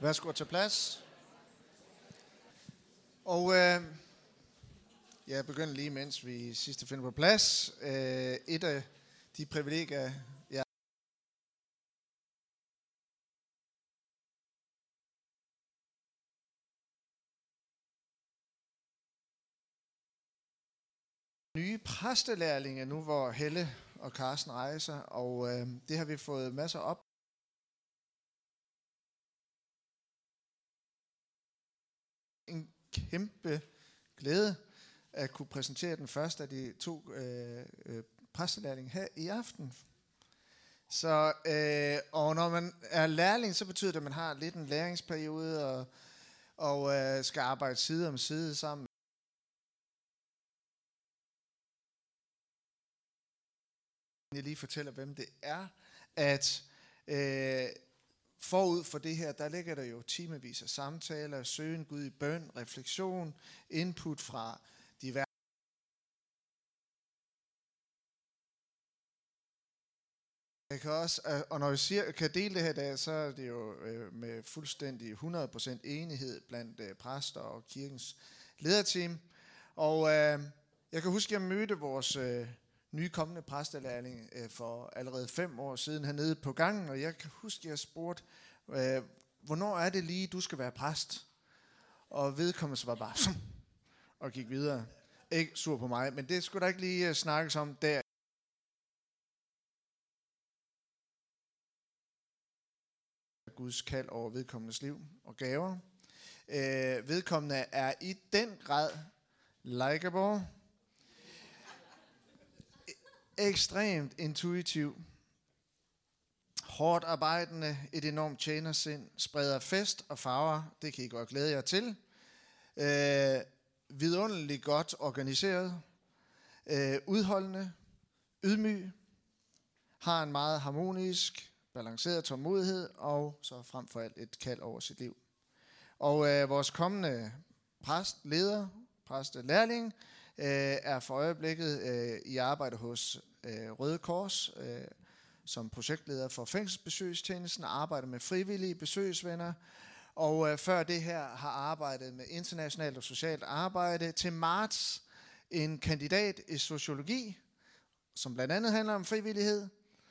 Værsgo til plads. Og jeg begynder lige, mens vi sidste finder på plads. Et af de privilegier, jeg nye præstelærlinge nu, hvor Helle og Carsten rejser, og det har vi fået masser op. En kæmpe glæde at kunne præsentere den første af de to præstelærlinge her i aften. Så, og når man er lærling, så betyder det, at man har lidt en læringsperiode og skal arbejde side om side sammen. Jeg lige fortæller, hvem det er, at forud for det her, der ligger der jo timevis af samtaler, søgen Gud i bøn, refleksion, input fra diverse. Jeg kan også, og når jeg siger, kan dele det her i dag, så er det jo med fuldstændig 100% enighed blandt præster og kirkens lederteam. Og jeg kan huske, at jeg mødte vores nye kommende præstelærling for allerede 5 år siden hernede på gangen, og jeg kan huske, at jeg spurgte, hvornår er det lige, du skal være præst? Og vedkommende så var bare og gik videre. Ikke sur på mig, men det skulle der ikke lige snakkes om der. Guds kald over vedkommendes liv og gaver. Vedkommende er i den grad likeable, ekstremt intuitiv, hårdt arbejdende, et enormt tjenersind, spreder fest og farver, det kan I godt glæde jer til, vidunderligt godt organiseret, udholdende, ydmyg, har en meget harmonisk, balanceret tålmodighed, og så frem for alt et kald over sit liv. Og vores kommende præstelærling, er for øjeblikket i arbejde hos Røde Kors som projektleder for fængselsbesøgstjenesten, arbejder med frivillige besøgsvenner, og før det her har arbejdet med internationalt og socialt arbejde. Til marts en kandidat i sociologi, som blandt andet handler om frivillighed,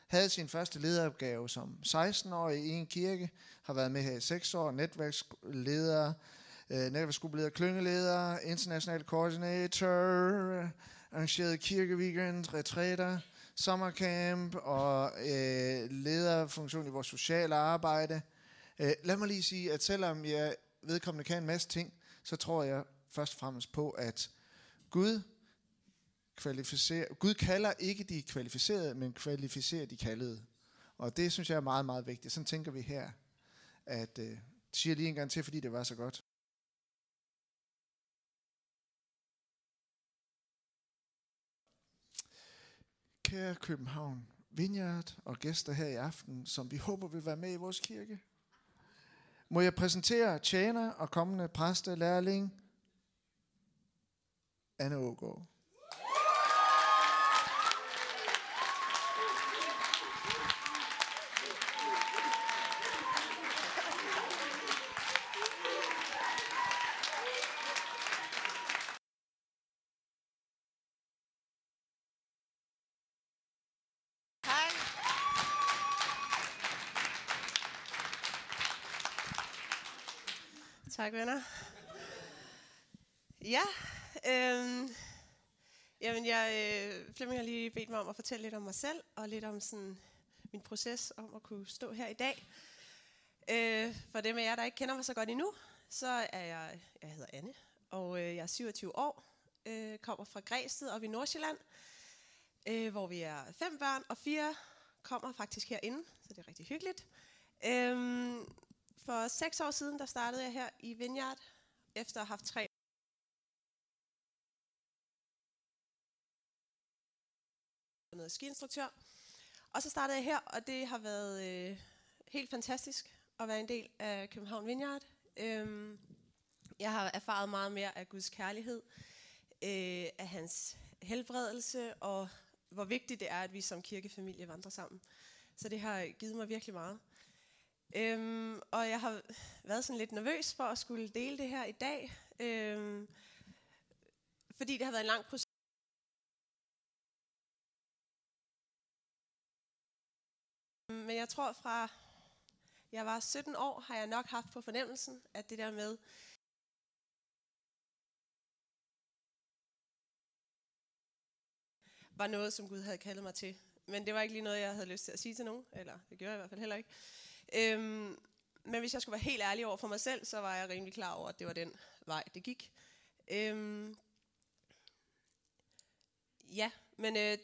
havde sin første lederopgave som 16-årig i en kirke, har været med her i 6 år, netværksleder, netværksgruppeleder, klyngeleder, international koordinator, arrangeret kirkeweekend, retræter, sommercamp og lederfunktion i vores sociale arbejde. Lad mig lige sige, at selvom jeg vedkommende kan en masse ting, så tror jeg først og fremmest på, at Gud kalder ikke de kvalificerede, men kvalificerer de kaldede. Og det synes jeg er meget, meget vigtigt. Sådan tænker vi her, at siger lige en gang til, fordi det var så godt. Kære København Vineyard og gæster her i aften, som vi håber vil være med i vores kirke, må jeg præsentere tjener og kommende præstelærling Anne Aagård. Tak, venner. Ja, Flemming har lige bedt mig om at fortælle lidt om mig selv, og lidt om sådan min proces om at kunne stå her i dag. For dem af jer, der ikke kender mig så godt endnu, så er jeg hedder Anne, og jeg er 27 år, kommer fra Græsted oppe i Nordsjælland, hvor vi er 5 børn, og 4 kommer faktisk herinde, så det er rigtig hyggeligt. For 6 år siden, der startede jeg her i Vineyard, efter at have haft 3 år skiinstruktør. Og så startede jeg her, og det har været helt fantastisk at være en del af København Vineyard. Jeg har erfaret meget mere af Guds kærlighed, af hans helbredelse, og hvor vigtigt det er, at vi som kirkefamilie vandrer sammen. Så det har givet mig virkelig meget. Og jeg har været sådan lidt nervøs for at skulle dele det her i dag, fordi det har været en lang proces. Men jeg tror, fra jeg var 17 år, har jeg nok haft på fornemmelsen, at det der med var noget, som Gud havde kaldet mig til. Men det var ikke lige noget, jeg havde lyst til at sige til nogen, eller det gjorde jeg i hvert fald heller ikke. Men hvis jeg skulle være helt ærlig over for mig selv, så var jeg rimelig klar over, at det var den vej, det gik.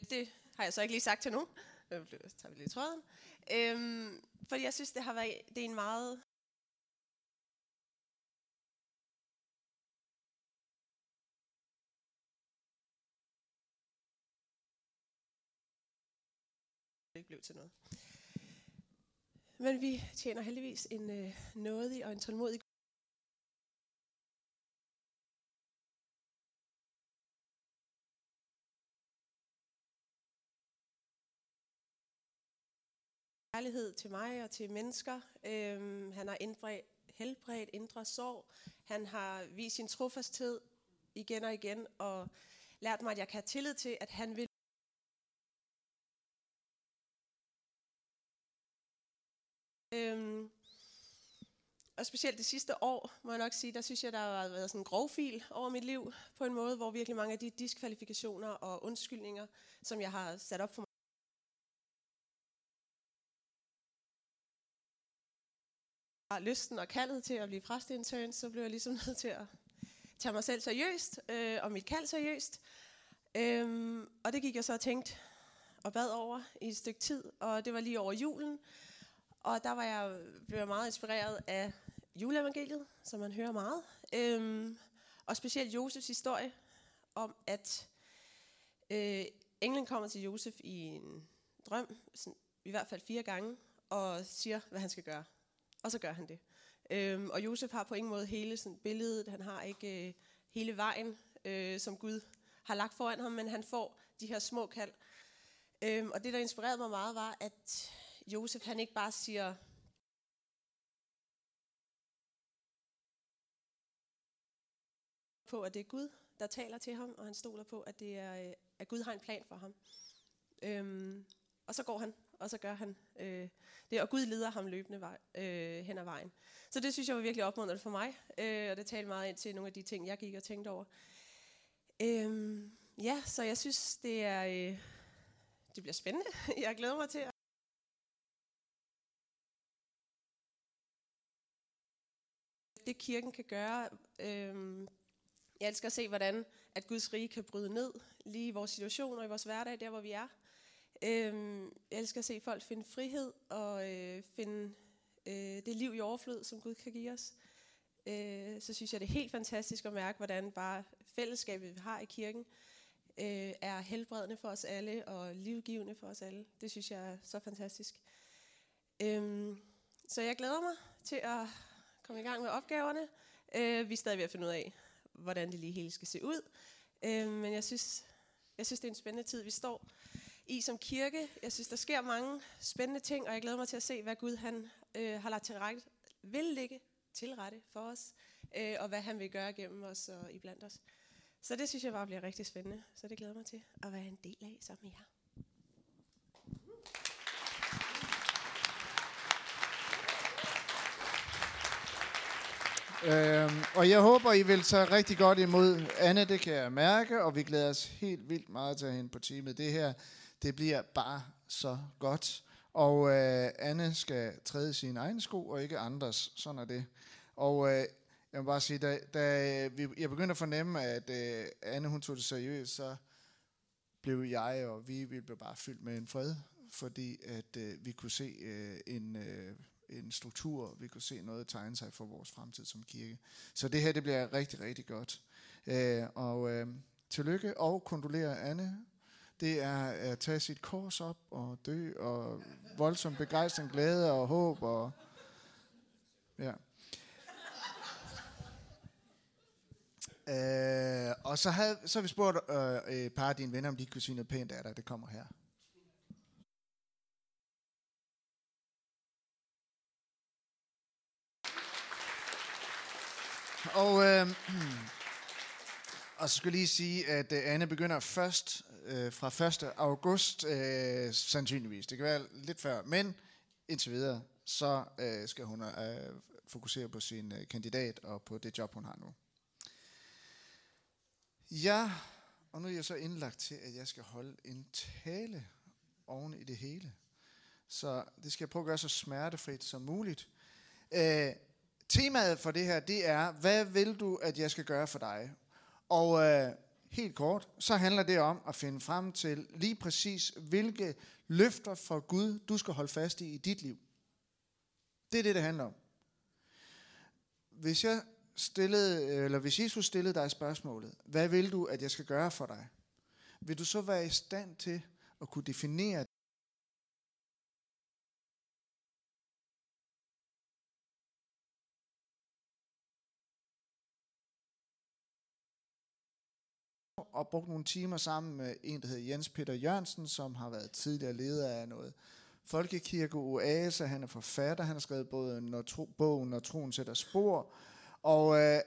Det har jeg så ikke lige sagt til nogen. Nu tager vi lidt tråden. Fordi jeg synes, det er en meget... Det ikke blev til noget. Men vi tjener heldigvis en nådig og en tålmodig. Kærlighed til mig og til mennesker. Han har helbredt indre sorg. Han har vist sin trofasthed igen og igen og lært mig, at jeg kan have tillid til, at han vil. Og specielt det sidste år, må jeg nok sige, der synes jeg, der har været sådan en grovfil over mit liv, på en måde, hvor virkelig mange af de diskvalifikationer og undskyldninger, som jeg har sat op for mig, har lysten og kaldet til at blive præsteintern, så blev jeg ligesom nødt til at tage mig selv seriøst, og mit kald seriøst. Og det gik jeg så og tænkte og bad over i et stykke tid, og det var lige over julen. Og der blev jeg meget inspireret af juleevangeliet, som man hører meget. Og specielt Josefs historie om, at englen kommer til Josef i en drøm, sådan, i hvert fald 4 gange, og siger, hvad han skal gøre. Og så gør han det. Og Josef har på ingen måde hele sådan, billedet, han har ikke hele vejen, som Gud har lagt foran ham, men han får de her små kald. Og det, der inspirerede mig meget, var, at Josef, han ikke bare siger, på, at det er Gud, der taler til ham, og han stoler på, at det er, at Gud har en plan for ham. Og så går han, og så gør han det, og Gud leder ham løbende hen ad vejen. Så det synes jeg var virkelig opmuntrende for mig, og det talte meget ind til nogle af de ting, jeg gik og tænkte over. Så jeg synes, det bliver spændende. Jeg glæder mig til at det kirken kan gøre. Jeg elsker at se, hvordan at Guds rige kan bryde ned lige i vores situation og i vores hverdag, der hvor vi er. Jeg elsker at se folk finde frihed og finde det liv i overflod, som Gud kan give os. Så synes jeg, det er helt fantastisk at mærke, hvordan bare fællesskabet, vi har i kirken, er helbredende for os alle og livgivende for os alle. Det synes jeg er så fantastisk. Så jeg glæder mig til at komme i gang med opgaverne. Vi er stadig ved at finde ud af, hvordan det lige hele skal se ud. Men jeg synes, det er en spændende tid, vi står i som kirke. Jeg synes, der sker mange spændende ting, og jeg glæder mig til at se, hvad Gud han har lagt tilrette for os, og hvad han vil gøre gennem os og iblandt os. Så det synes jeg bare bliver rigtig spændende, så det glæder mig til at være en del af sammen med jer. Og jeg håber, I vil tage rigtig godt imod Anne, det kan jeg mærke, og vi glæder os helt vildt meget til at hende på teamet. Det her, det bliver bare så godt. Og Anne skal træde sine egne sko, og ikke andres. Sådan er det. Og jeg må bare sige, jeg begyndte at fornemme, at Anne hun tog det seriøst, så blev jeg og vi blev bare fyldt med en fred, fordi at vi kunne se en struktur, vi kunne se noget tegne sig for vores fremtid som kirke. Så det her, det bliver rigtig, rigtig godt. Og tillykke og kondolere Anne. Det er at tage sit kors op og dø, og voldsom begejstring, glæde og håb. Og ja. Og så har vi spurgt et par af dine venner, om de kunne sige noget pænt af dig. Det kommer her. Og så skal jeg lige sige, at Anne begynder først fra 1. august, sandsynligvis. Det kan være lidt før, men indtil videre, så skal hun fokusere på sin kandidat og på det job, hun har nu. Ja, og nu er jeg så indlagt til, at jeg skal holde en tale oven i det hele. Så det skal jeg prøve at gøre så smertefrit som muligt. Temaet for det her, det er, hvad vil du, at jeg skal gøre for dig? Og helt kort, så handler det om at finde frem til lige præcis, hvilke løfter fra Gud, du skal holde fast i dit liv. Det er det, det handler om. Hvis Jesus stillede dig spørgsmålet, hvad vil du, at jeg skal gøre for dig? Vil du så være i stand til at kunne definere og brugt nogle timer sammen med en, der hedder Jens Peter Jørgensen, som har været tidligere leder af noget folkekirke oase. Han er forfatter, han har skrevet både bogen Når troen sætter spor, og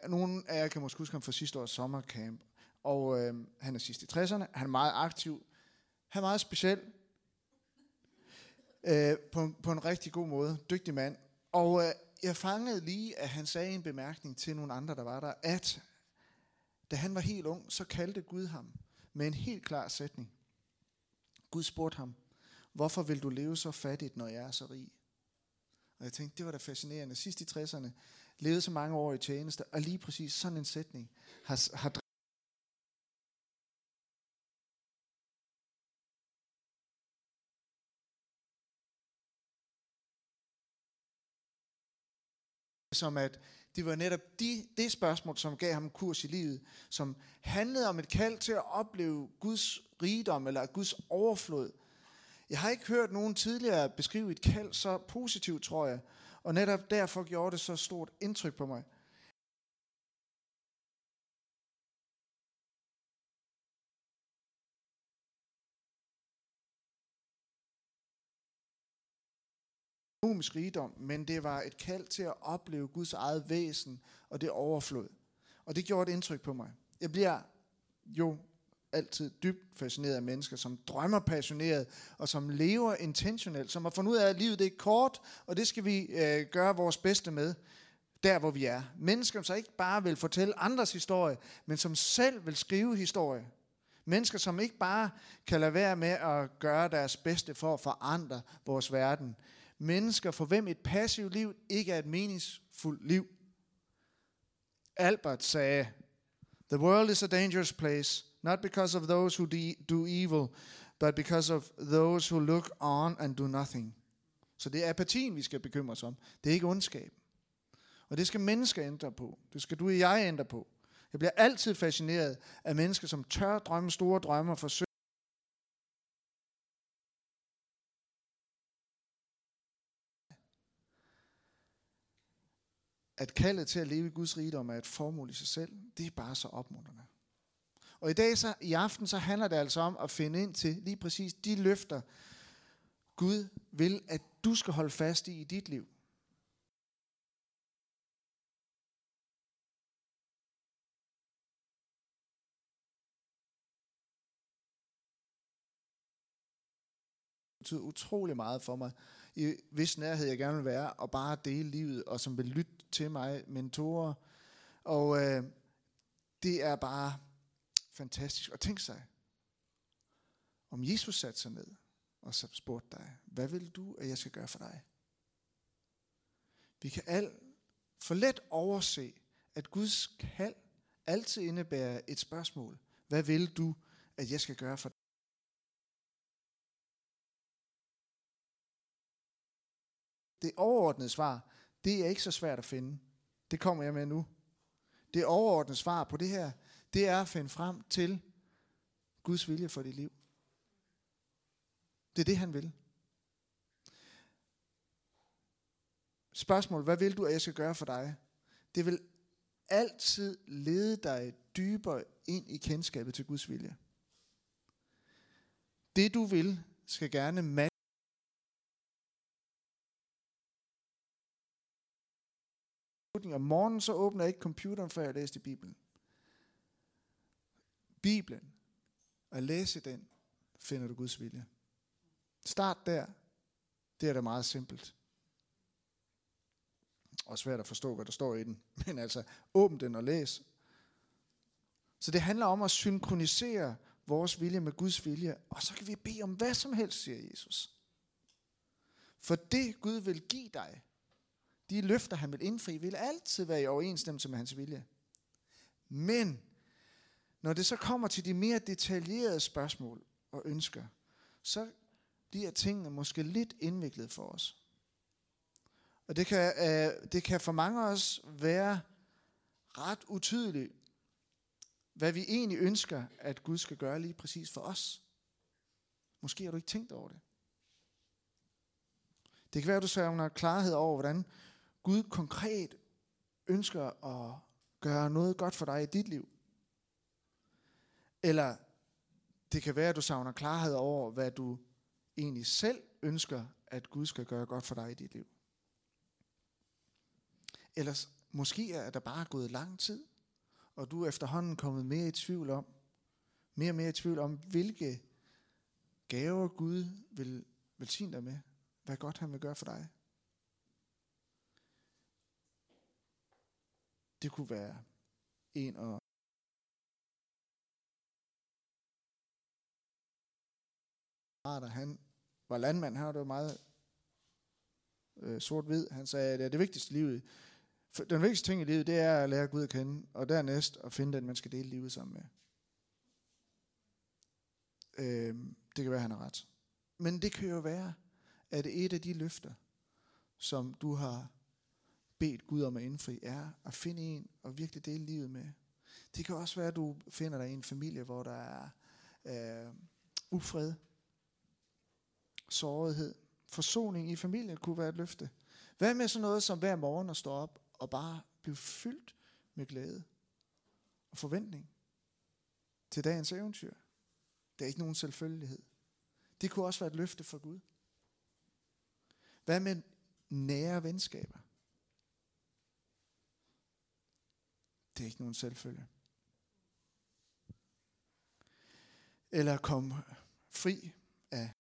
nogle af jer kan måske huske ham fra sidste års sommercamp, og han er sidst i 60'erne, han er meget aktiv, han er meget speciel, på en rigtig god måde, dygtig mand, og jeg fangede lige, at han sagde en bemærkning til nogle andre, der var der, at da han var helt ung, så kaldte Gud ham med en helt klar sætning. Gud spurgte ham, hvorfor vil du leve så fattigt, når jeg er så rig? Og jeg tænkte, det var da fascinerende. Sidst i 60'erne levede så mange år i tjeneste, og lige præcis sådan en sætning har som at det var netop det spørgsmål, som gav ham kurs i livet, som handlede om et kald til at opleve Guds rigdom eller Guds overflod. Jeg har ikke hørt nogen tidligere beskrive et kald så positivt, tror jeg, og netop derfor gjorde det så stort indtryk på mig. Økonomisk rigdom, men det var et kald til at opleve Guds eget væsen og det overflod. Og det gjorde et indtryk på mig. Jeg bliver jo altid dybt fascineret af mennesker, som drømmer passioneret og som lever intentionelt, som har fundet ud af, at livet det er kort, og det skal vi gøre vores bedste med, der hvor vi er. Mennesker, som ikke bare vil fortælle andres historie, men som selv vil skrive historie. Mennesker, som ikke bare kan lade være med at gøre deres bedste for at forandre vores verden. Mennesker, for hvem et passivt liv ikke er et meningsfuldt liv. Albert sagde, "The world is a dangerous place, not because of those who do evil, but because of those who look on and do nothing." Så det er apatien, vi skal bekymre os om. Det er ikke ondskab. Og det skal mennesker ændre på. Det skal du og jeg ændre på. Jeg bliver altid fascineret af mennesker, som tør drømme store drømme og forsøger. At kaldet til at leve i Guds rigdom er et formål i sig selv, det er bare så opmuntrende. Og i aften, så handler det altså om at finde ind til lige præcis de løfter, Gud vil, at du skal holde fast i dit liv. Det betyder utrolig meget for mig, i hvis nærhed jeg gerne vil være, og bare dele livet, og som vil lytte til mig, mentorer, og det er bare fantastisk. Og tænk sig, om Jesus satte sig ned, og så spurgte dig, hvad vil du, at jeg skal gøre for dig? Vi kan for let overse, at Guds kald altid indebærer et spørgsmål. Hvad vil du, at jeg skal gøre for dig? Det overordnede svar, det er ikke så svært at finde. Det kommer jeg med nu. Det overordnede svar på det her, det er at finde frem til Guds vilje for dit liv. Det er det, han vil. Spørgsmålet, hvad vil du, at jeg skal gøre for dig? Det vil altid lede dig dybere ind i kendskabet til Guds vilje. Det du vil, skal gerne beslutning. Om morgenen så åbner jeg ikke computeren, før jeg læste Bibelen. Bibelen. At læse den, finder du Guds vilje. Start der. Det er da meget simpelt. Og svært at forstå, hvad der står i den. Men altså, åbn den og læs. Så det handler om at synkronisere vores vilje med Guds vilje. Og så kan vi bede om hvad som helst, siger Jesus. For det Gud vil give dig, de løfter han vil indfri, vil altid være i overensstemmelse med hans vilje. Men når det så kommer til de mere detaljerede spørgsmål og ønsker, så bliver tingene måske lidt indviklet for os. Og det kan for mange af os være ret utydeligt, hvad vi egentlig ønsker, at Gud skal gøre lige præcis for os. Måske har du ikke tænkt over det. Det kan være, at du søger klarhed over, hvordan Gud konkret ønsker at gøre noget godt for dig i dit liv. Eller det kan være, at du savner klarhed over, hvad du egentlig selv ønsker, at Gud skal gøre godt for dig i dit liv. Eller måske er der bare gået lang tid, og du er efterhånden kommet mere og mere i tvivl om, hvilke gaver Gud vil velsigne dig med, hvad godt han vil gøre for dig. Det kunne være en og han var landmand, han var meget sort-hvid. Han sagde, at den vigtigste ting i livet, det er at lære Gud at kende, og dernæst at finde den, man skal dele livet sammen med. Det kan være, han har ret. Men det kan jo være, at et af de løfter, som du har bedt Gud om at indfri, er at finde en og virkelig dele livet med. Det kan også være, at du finder dig i en familie, hvor der er ufred, sårighed, forsoning i familien kunne være et løfte. Hvad med sådan noget som hver morgen at stå op og bare blive fyldt med glæde og forventning til dagens eventyr? Det er ikke nogen selvfølgelighed. Det kunne også være et løfte fra Gud. Hvad med nære venskaber? Det er ikke nogen selvfølge. Eller kom fri af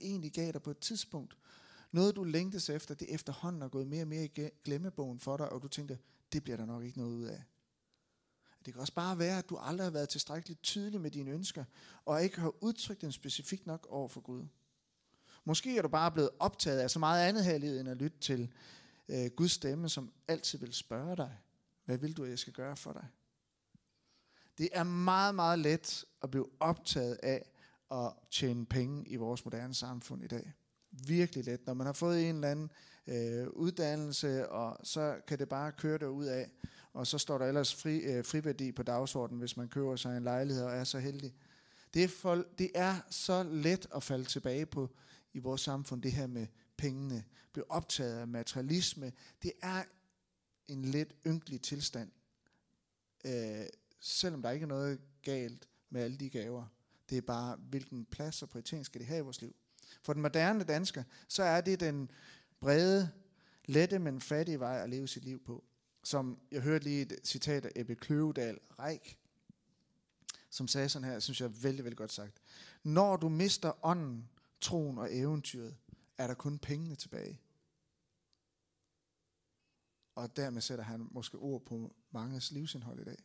egentlig gav dig på et tidspunkt. Noget du længtes efter, det efterhånden er gået mere og mere i glemmebogen for dig, og du tænkte, det bliver der nok ikke noget ud af. Det kan også bare være, at du aldrig har været tilstrækkeligt tydelig med dine ønsker, og ikke har udtrykt dem specifikt nok over for Gud. Måske er du bare blevet optaget af så meget andet her i livet, end at lytte til Guds stemme, som altid vil spørge dig, hvad vil du, at jeg skal gøre for dig? Det er meget, meget let at blive optaget af og tjene penge i vores moderne samfund i dag. Virkelig let. Når man har fået en eller anden uddannelse, og så kan det bare køre derud af, og så står der ellers friværdi på dagsordenen, hvis man køber sig en lejlighed og er så heldig. Det er så let at falde tilbage på i vores samfund, det her med pengene, blive optaget af materialisme. Det er en let ynkelig tilstand, selvom der ikke er noget galt med alle de gaver. Det er bare, hvilken plads og prioritering skal det have i vores liv. For den moderne dansker, så er det den brede, lette, men fattige vej at leve sit liv på. Som jeg hørte lige et citat af Ebbe Kløvedal Reik, som sagde sådan her, synes jeg er vældig, vældig godt sagt. Når du mister ånden, troen og eventyret, er der kun pengene tilbage. Og dermed sætter han måske ord på manges livsindhold i dag.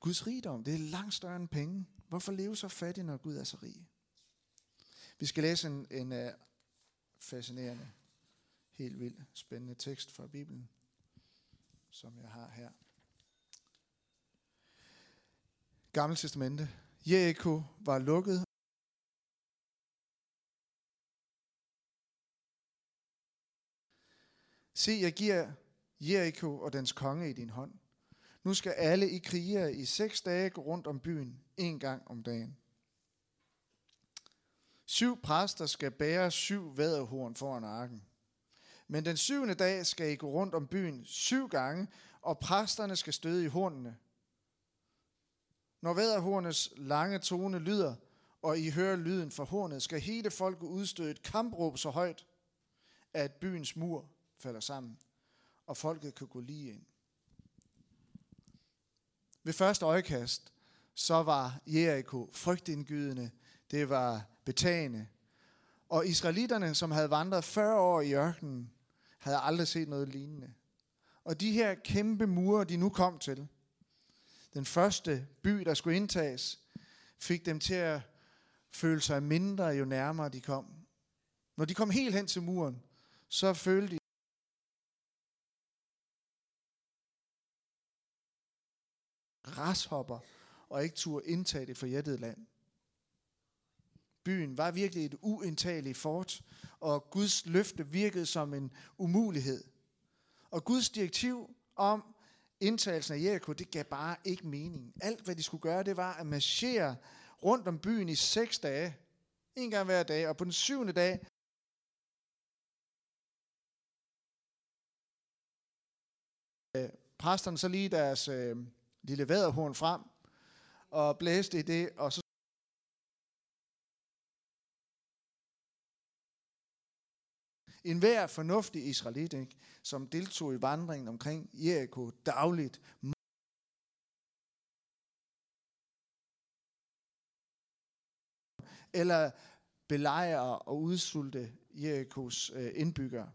Guds rigdom, det er langt større end penge. Hvorfor leve så fattig, når Gud er så rig? Vi skal læse en fascinerende, helt vildt spændende tekst fra Bibelen, som jeg har her. Gamle testamente. Jeriko var lukket. Se, jeg giver Jeriko og dens konge i din hånd. Nu skal alle I krigere i 6 dage gå rundt om byen, 1 gang om dagen. 7 præster skal bære 7 vædderhorn foran arken. Men den 7. dag skal I gå rundt om byen 7 gange, og præsterne skal støde i hornene. Når vædderhornets lange tone lyder, og I hører lyden fra hornet, skal hele folket udstøde et kampråb så højt, at byens mur falder sammen, og folket kan gå lige ind. Ved første øjekast, så var Jeriko frygtindgydende, det var betagende. Og israelitterne, som havde vandret 40 år i ørkenen, havde aldrig set noget lignende. Og de her kæmpe mure, de nu kom til, den første by, der skulle indtages, fik dem til at føle sig mindre, jo nærmere de kom. Når de kom helt hen til muren, så følte de, græshopper og ikke turde indtage det forjættede land. Byen var virkelig et uindtageligt fort, og Guds løfte virkede som en umulighed. Og Guds direktiv om indtagelsen af Jeriko, det gav bare ikke mening. Alt hvad de skulle gøre, det var at marchere rundt om byen i 6 dage, en gang hver dag, og på den 7. dag præsterne så lige deres lille vædderhorn frem og blæste i det, og så enhver fornuftig israelit, ikke, som deltog i vandringen omkring Jeriko dagligt, eller belejre og udsulte Jerikos indbyggere.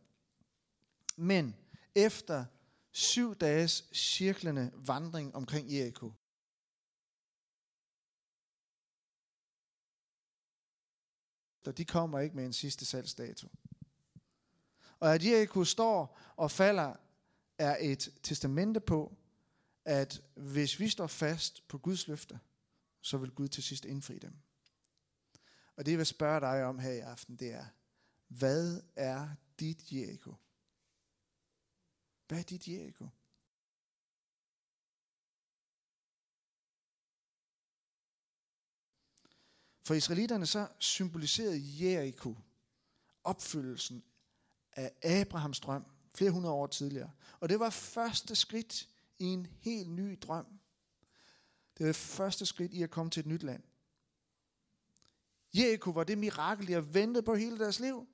Men efter 7 dages cirklende vandring omkring Jeriko, så de kommer ikke med en sidste salgsdato. Og at Jeriko står og falder, er et testamente på, at hvis vi står fast på Guds løfter, så vil Gud til sidst indfri dem. Og det jeg vil spørge dig om her i aften, det er, hvad er dit Jeriko? Hvad er dit Jeriko? For israelitterne så symboliserede Jeriko opfyldelsen af Abrahams drøm flere hundrede år tidligere. Og det var første skridt i en helt ny drøm. Det var første skridt i at komme til et nyt land. Jeriko var det mirakel, de har ventet på hele deres liv.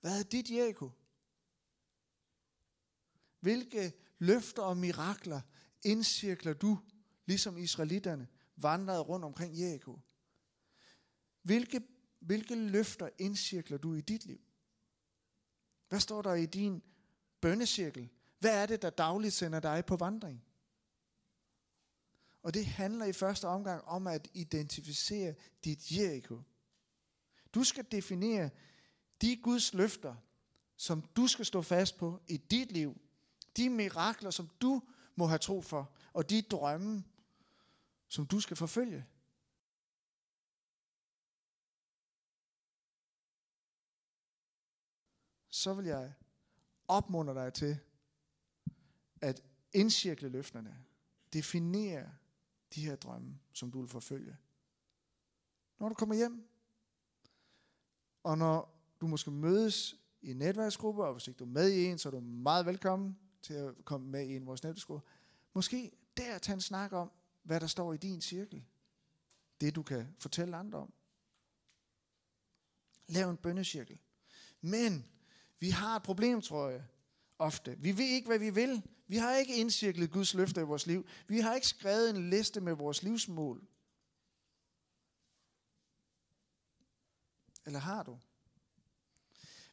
Hvad er dit Jeriko? Hvilke løfter og mirakler indcirkler du, ligesom israelitterne vandrede rundt omkring Jeriko? Hvilke løfter indcirkler du i dit liv? Hvad står der i din bønnecirkel? Hvad er det, der dagligt sender dig på vandring? Og det handler i første omgang om at identificere dit Jeriko. Du skal definere de Guds løfter, som du skal stå fast på i dit liv. De mirakler, som du må have tro for, og de drømme, som du skal forfølge. Så vil jeg opmuntre dig til at indcirkle løfterne. Definere de her drømme, som du vil forfølge. Når du kommer hjem, og når du måske mødes i en netværksgruppe, og hvis ikke du er med i en, så er du meget velkommen til at komme med i en af vores netværksgrupper. Måske der tage en snak om, hvad der står i din cirkel. Det du kan fortælle andre om. Lav en bønnecirkel. Men vi har et problem, tror jeg, ofte. Vi ved ikke, hvad vi vil. Vi har ikke indcirklet Guds løfter i vores liv. Vi har ikke skrevet en liste med vores livsmål. Eller har du?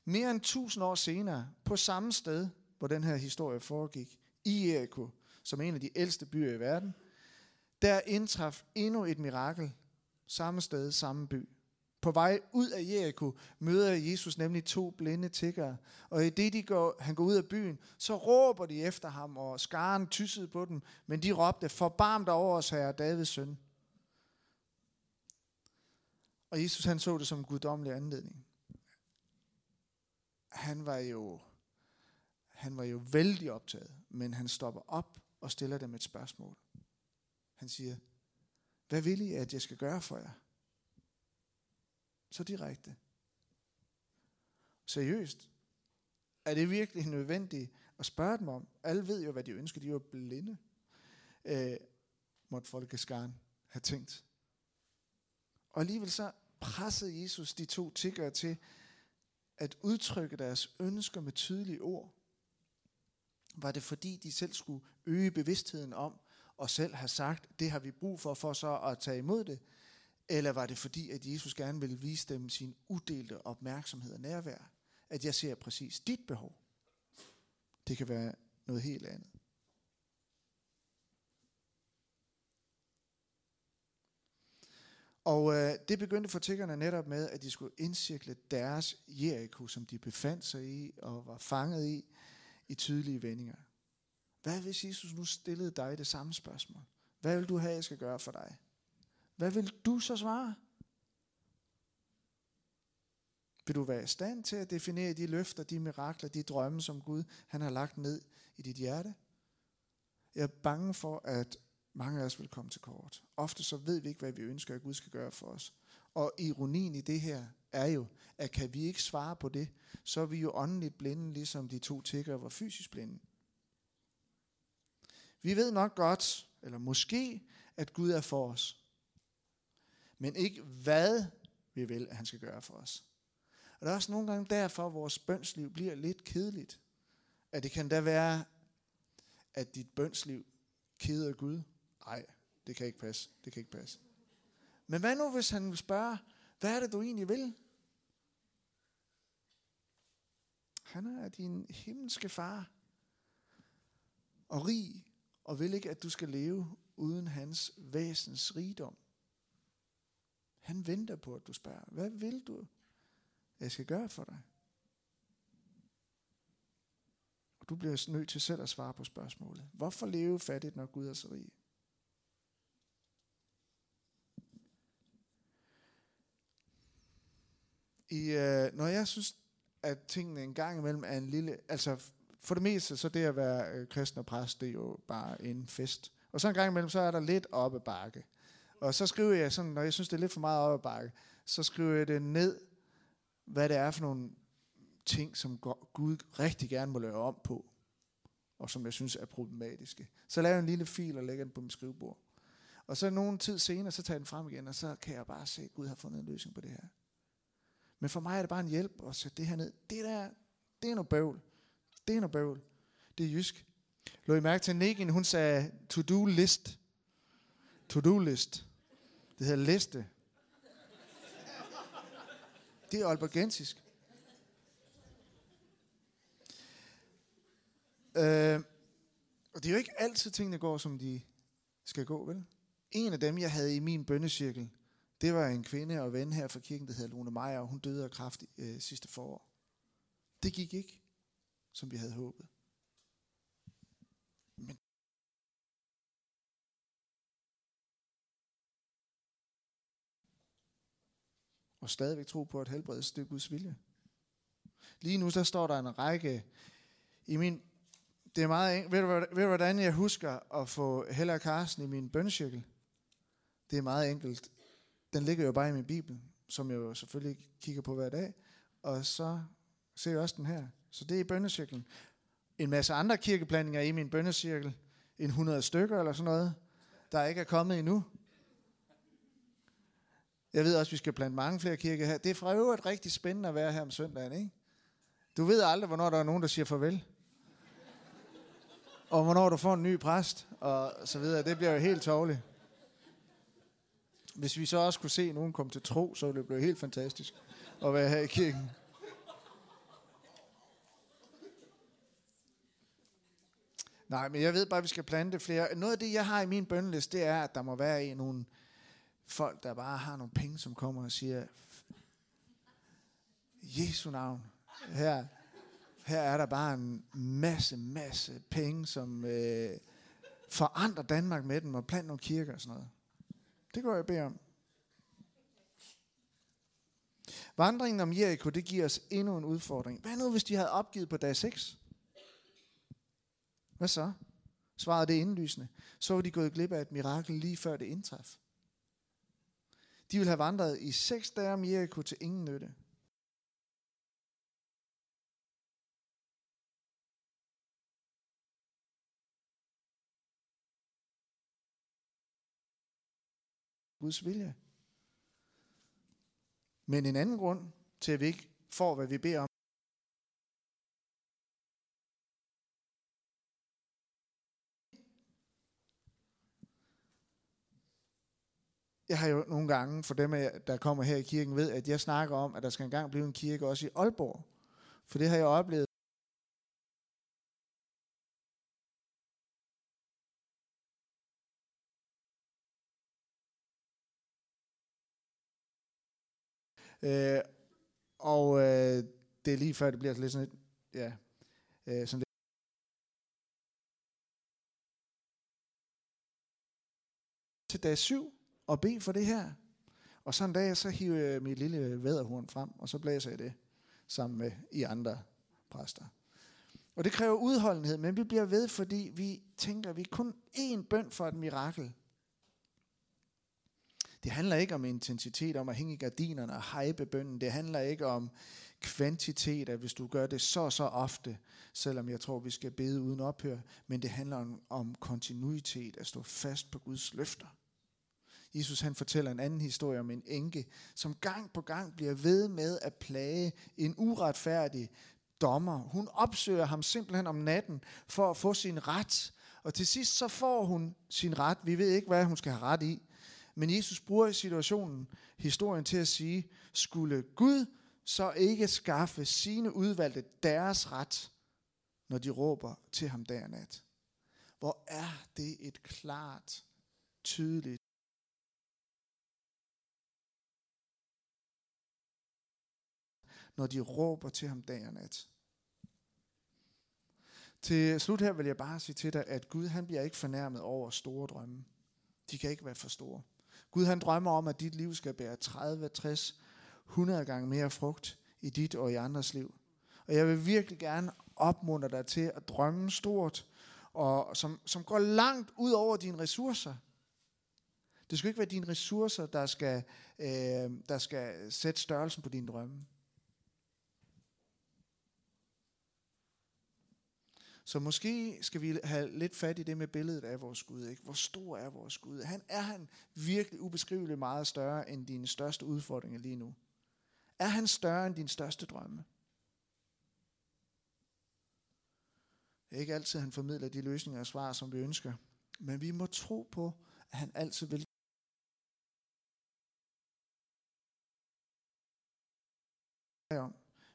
Mere end 1000 år senere, på samme sted, hvor den her historie foregik, i Jeriko, som en af de ældste byer i verden, der indtraf endnu et mirakel. Samme sted, samme by. På vej ud af Jeriko møder Jesus nemlig 2 blinde tiggere, og i det han går ud af byen, så råber de efter ham, og skaren tyssede på dem, men de råbte, forbarm dig over os, herre Davids søn. Og Jesus han så det som en guddommelig anledning. Han var jo vældig optaget, men han stopper op og stiller dem et spørgsmål. Han siger, hvad vil I, at jeg skal gøre for jer? Så direkte. Seriøst. Er det virkelig nødvendigt at spørge dem om? Alle ved jo, hvad de ønsker. De er jo blinde. Måtte folkeskaren have tænkt. Og alligevel så pressede Jesus de to tiggere til at udtrykke deres ønsker med tydelige ord. Var det fordi, de selv skulle øge bevidstheden om, og selv have sagt, det har vi brug for så at tage imod det? Eller var det fordi, at Jesus gerne ville vise dem sin udelte opmærksomhed og nærvær? At jeg ser præcis dit behov. Det kan være noget helt andet. Og det begyndte for tiggerne netop med, at de skulle indcirkle deres Jeriko, som de befandt sig i og var fanget i tydelige vendinger. Hvad hvis Jesus nu stillede dig det samme spørgsmål? Hvad vil du have, jeg skal gøre for dig? Hvad vil du så svare? Vil du være i stand til at definere de løfter, de mirakler, de drømme, som Gud han har lagt ned i dit hjerte? Jeg er bange for, at mange af os vil komme til kort. Ofte så ved vi ikke, hvad vi ønsker, at Gud skal gøre for os. Og ironien i det her er jo, at kan vi ikke svare på det, så er vi jo åndeligt blinde, ligesom de to tiggere var fysisk blinde. Vi ved nok godt, eller måske, at Gud er for os. Men ikke hvad vi vil, at han skal gøre for os. Og det er også nogle gange derfor, at vores bønsliv bliver lidt kedeligt. At det kan da være, at dit bønsliv keder Gud. Nej, det kan ikke passe. Det kan ikke passe. Men hvad nu, hvis han vil spørge, hvad er det, du egentlig vil? Han er din himmelske far og rig, og vil ikke, at du skal leve uden hans væsens rigdom. Han venter på, at du spørger, hvad vil du, jeg skal gøre for dig? Og du bliver nødt til selv at svare på spørgsmålet. Hvorfor leve fattigt, når Gud er så rig? Når jeg synes, at tingene en gang imellem er en lille... Altså, for det meste, så det at være kristen og præst, det er jo bare en fest. Og så en gang imellem, så er der lidt op ad bakke. Og så skriver jeg sådan, når jeg synes, det er lidt for meget op ad bakke, så skriver jeg det ned, hvad det er for nogle ting, som Gud rigtig gerne må lave om på, og som jeg synes er problematiske. Så laver jeg en lille fil og lægger den på mit skrivebord. Og så nogen tid senere, så tager jeg den frem igen, og så kan jeg bare se, at Gud har fundet en løsning på det her. Men for mig er det bare en hjælp at sætte det her ned. Det er noget bøvl. Det er jysk. Lå I mærke til Negin, hun sagde to-do list. Det hedder liste. Det er aalborgensisk. Og det er jo ikke altid tingene går, som de skal gå, vel? En af dem, jeg havde i min bønnecirkel, det var en kvinde og ven her fra kirken, der hedder Lone Meier, og hun døde af kræft sidste forår. Det gik ikke, som vi havde håbet. Men og stadigvæk tro på at helbredes, det er Guds vilje. Lige nu, der står der en række i min... Det er meget... Ved du, hvordan jeg husker at få Helle og Karsten i min bønnecirkel? Det er meget enkelt. Den ligger jo bare i min bibel, som jeg jo selvfølgelig kigger på hver dag. Og så ser jeg også den her. Så det er i bønnecirklen. En masse andre kirkeplanninger i min bønnecirkel. 100 stykker eller sådan noget, der ikke er kommet endnu. Jeg ved også, at vi skal plante mange flere kirker her. Det er fra øvrigt rigtig spændende at være her om søndagen, ikke? Du ved aldrig, hvornår der er nogen, der siger farvel. Og hvornår du får en ny præst, og så videre. Det bliver jo helt tårligt. Hvis vi så også kunne se nogen komme til tro, så ville det blive helt fantastisk at være her i kirken. Nej, men jeg ved bare, at vi skal plante flere. Noget af det, jeg har i min bønneliste, det er, at der må være nogle folk, der bare har nogle penge, som kommer og siger, Jesu navn, her er der bare en masse penge, som forandrer Danmark med dem, og planter nogle kirker og sådan noget. Det går jeg og beder om. Vandringen om Jeriko, det giver os endnu en udfordring. Hvad nu, hvis de havde opgivet på dag 6? Hvad så? Svaret det indlysende. Så var de gået glip af et mirakel lige før det indtraf. De ville have vandret i 6 dage om Jeriko til ingen nytte. Guds vilje. Men en anden grund til, at vi ikke får, hvad vi beder om, jeg har jo nogle gange, for dem, der kommer her i kirken, ved, at jeg snakker om, at der skal engang blive en kirke også i Aalborg. For det har jeg oplevet. Det er lige før, det bliver lidt sådan lidt, ja, sådan lidt. Til dag 7. og bede for det her. Og sådan en dag, så hiver jeg mit lille vædderhorn frem, og så blæser jeg det sammen med I andre præster. Og det kræver udholdenhed, men vi bliver ved, fordi vi tænker, at vi kun én bøn for et mirakel. Det handler ikke om intensitet, om at hænge i gardinerne og hype bønnen. Det handler ikke om kvantitet, at hvis du gør det så ofte, selvom jeg tror, vi skal bede uden ophør, men det handler om kontinuitet, at stå fast på Guds løfter. Jesus han fortæller en anden historie om en enke, som gang på gang bliver ved med at plage en uretfærdig dommer. Hun opsøger ham simpelthen om natten for at få sin ret, og til sidst så får hun sin ret. Vi ved ikke, hvad hun skal have ret i, men Jesus bruger historien til at sige, skulle Gud så ikke skaffe sine udvalgte deres ret, når de råber til ham dag og nat? Hvor er det et klart, tydeligt, når de råber til ham dag og nat. Til slut her vil jeg bare sige til dig, at Gud han bliver ikke fornærmet over store drømme. De kan ikke være for store. Gud han drømmer om, at dit liv skal bære 30, 60, 100 gange mere frugt i dit og i andres liv. Og jeg vil virkelig gerne opmuntre dig til at drømme stort, og som går langt ud over dine ressourcer. Det skal ikke være dine ressourcer, der skal sætte størrelsen på dine drømme. Så måske skal vi have lidt fat i det med billedet af vores Gud. Ikke? Hvor stor er vores Gud? Er han virkelig ubeskriveligt meget større end dine største udfordringer lige nu? Er han større end dine største drømme? Det er ikke altid, han formidler de løsninger og svar, som vi ønsker. Men vi må tro på, at han altid vil.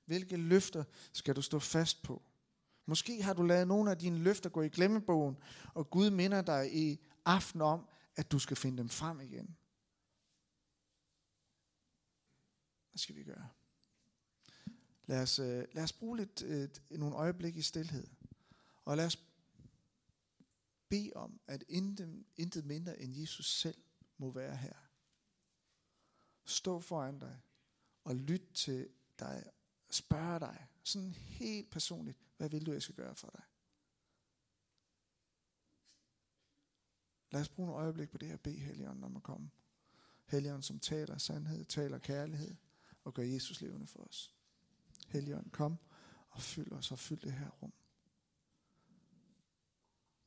Hvilke løfter skal du stå fast på? Måske har du ladet nogle af dine løfter gå i glemmebogen, og Gud minder dig i aften om, at du skal finde dem frem igen. Hvad skal vi gøre? Lad os bruge lidt nogle øjeblik i stilhed, og lad os bede om, at intet mindre end Jesus selv må være her. Stå foran dig, og lyt til dig, spørg dig, sådan helt personligt, hvad vil du, jeg skal gøre for dig? Lad os bruge en øjeblik på det her, bed Helligånden om at komme. Helligånden, som taler sandhed, taler kærlighed, og gør Jesus levende for os. Helligånden, kom og fyld os, og fyld det her rum.